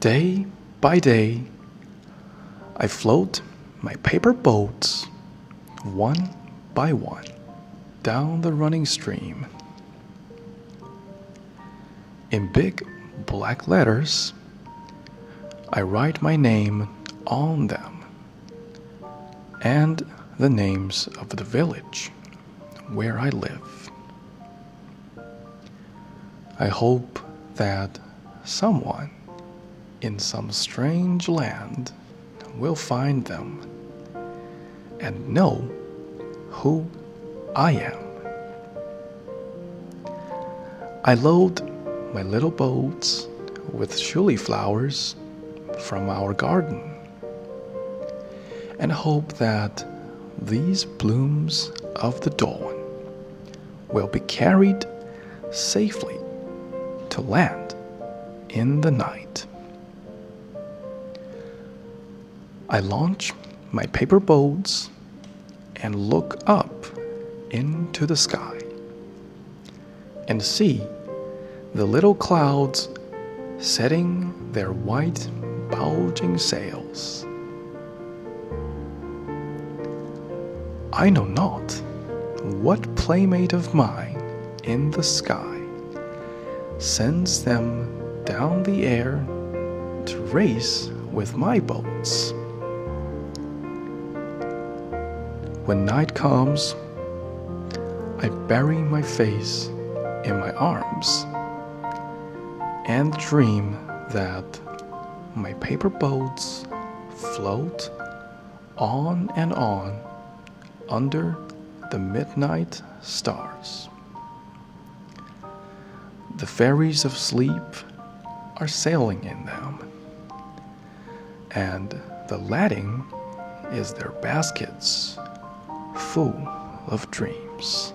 Day by day, I float my paper boats, one by one, down the running stream. In big black letters, I write my name on them, and the names of the village where I live. I hope that someone in some strange land will find them and know who I am. I load my little boats with shuli flowers from our garden and hope that these blooms of the dawn will be carried safely to land in the night. I launch my paper boats and look up into the sky and see the little clouds setting their white bulging sails. I know not what playmate of mine in the sky sends them down the air to race with my boats. When night comes, I bury my face in my arms and dream that my paper boats float on and on under the midnight stars. The fairies of sleep are sailing in them, and the lading is their baskets full of dreams.